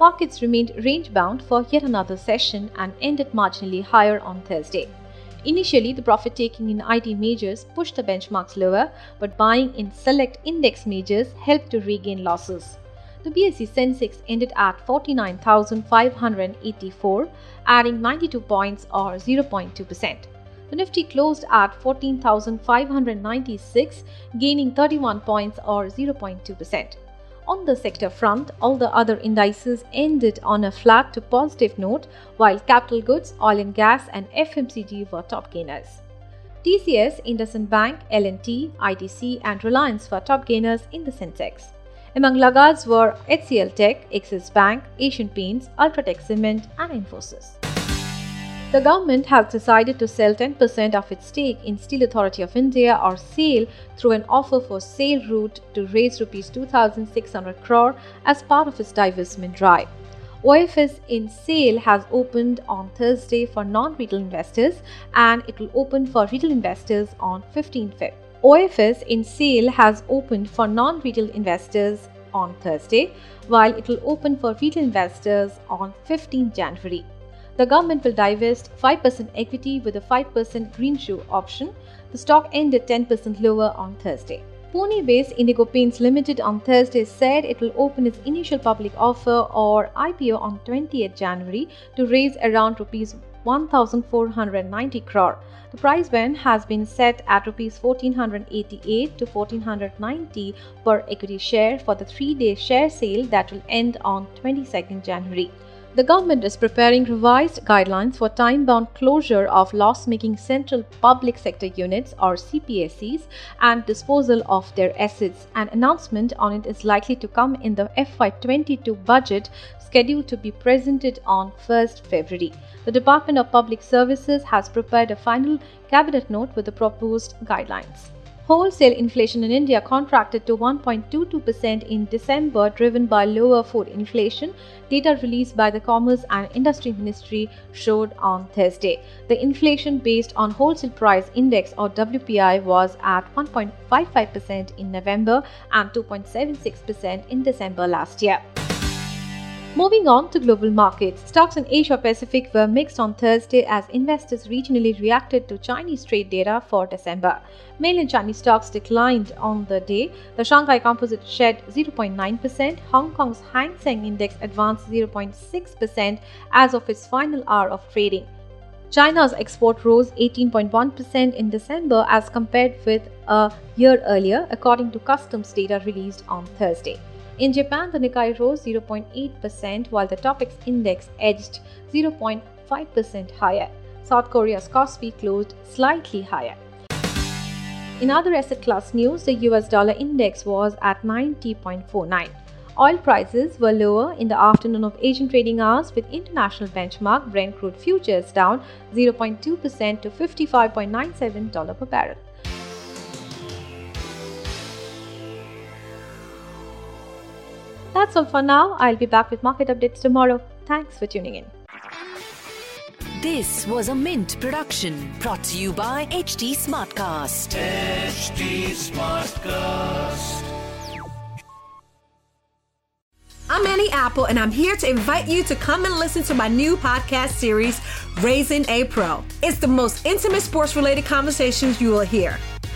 Markets remained range-bound for yet another session and ended marginally higher on Thursday. Initially, the profit-taking in IT majors pushed the benchmarks lower, but buying in select index majors helped to regain losses. The BSE Sensex ended at 49,584, adding 92 points or 0.2%. The Nifty closed at 14,596, gaining 31 points or 0.2%. On the sector front, all the other indices ended on a flat to positive note, while capital goods, oil and gas and FMCG were top gainers. TCS, Indescent Bank, L&T, ITC and Reliance were top gainers in the Sensex. Among laggards were HCL Tech, XS Bank, Asian Pains, Ultratech Cement and Infosys. The government has decided to sell 10% of its stake in Steel Authority of India or SAIL through an offer for sale route to raise Rs 2,600 crore as part of its divestment drive. OFS in SAIL has opened on Thursday for non-retail investors and it will open for retail investors on 15 Feb. OFS in SAIL has opened for non-retail investors on Thursday, while it will open for retail investors on 15 January. The government will divest 5% equity with a 5% green shoe option. The stock ended 10% lower on Thursday. Pune-based Indigo Paints Limited on Thursday said it will open its initial public offer or IPO on 20th January to raise around Rs 1,490 crore. The price band has been set at Rs 1,488 to 1,490 per equity share for the 3-day share sale that will end on 22nd January. The government is preparing revised guidelines for time-bound closure of loss-making central public sector units or CPSEs and disposal of their assets. An announcement on it is likely to come in the FY22 budget scheduled to be presented on 1st February. The Department of Public Services has prepared a final cabinet note with the proposed guidelines. Wholesale inflation in India contracted to 1.22% in December, driven by lower food inflation. Data released by the Commerce and Industry Ministry showed on Thursday. The inflation based on Wholesale Price Index or WPI was at 1.55% in November and 2.76% in December last year. Moving on to global markets, stocks in Asia Pacific were mixed on Thursday as investors regionally reacted to Chinese trade data for December. Mainland Chinese stocks declined on the day. The Shanghai Composite shed 0.9%, Hong Kong's Hang Seng Index advanced 0.6% as of its final hour of trading. China's export rose 18.1% in December as compared with a year earlier, according to customs data released on Thursday. In Japan, the Nikkei rose 0.8% while the Topix index edged 0.5% higher. South Korea's Kospi closed slightly higher. In other asset class news, the US dollar index was at 90.49. Oil prices were lower in the afternoon of Asian trading hours with international benchmark Brent crude futures down 0.2% to $55.97 per barrel. That's all for now. I'll be back with market updates tomorrow. Thanks for tuning in. This was a Mint production brought to you by HD Smartcast. HD Smartcast. I'm Annie Apple, and I'm here to invite you to come and listen to my new podcast series, Raising a Pro. It's the most intimate sports-related conversations you will hear.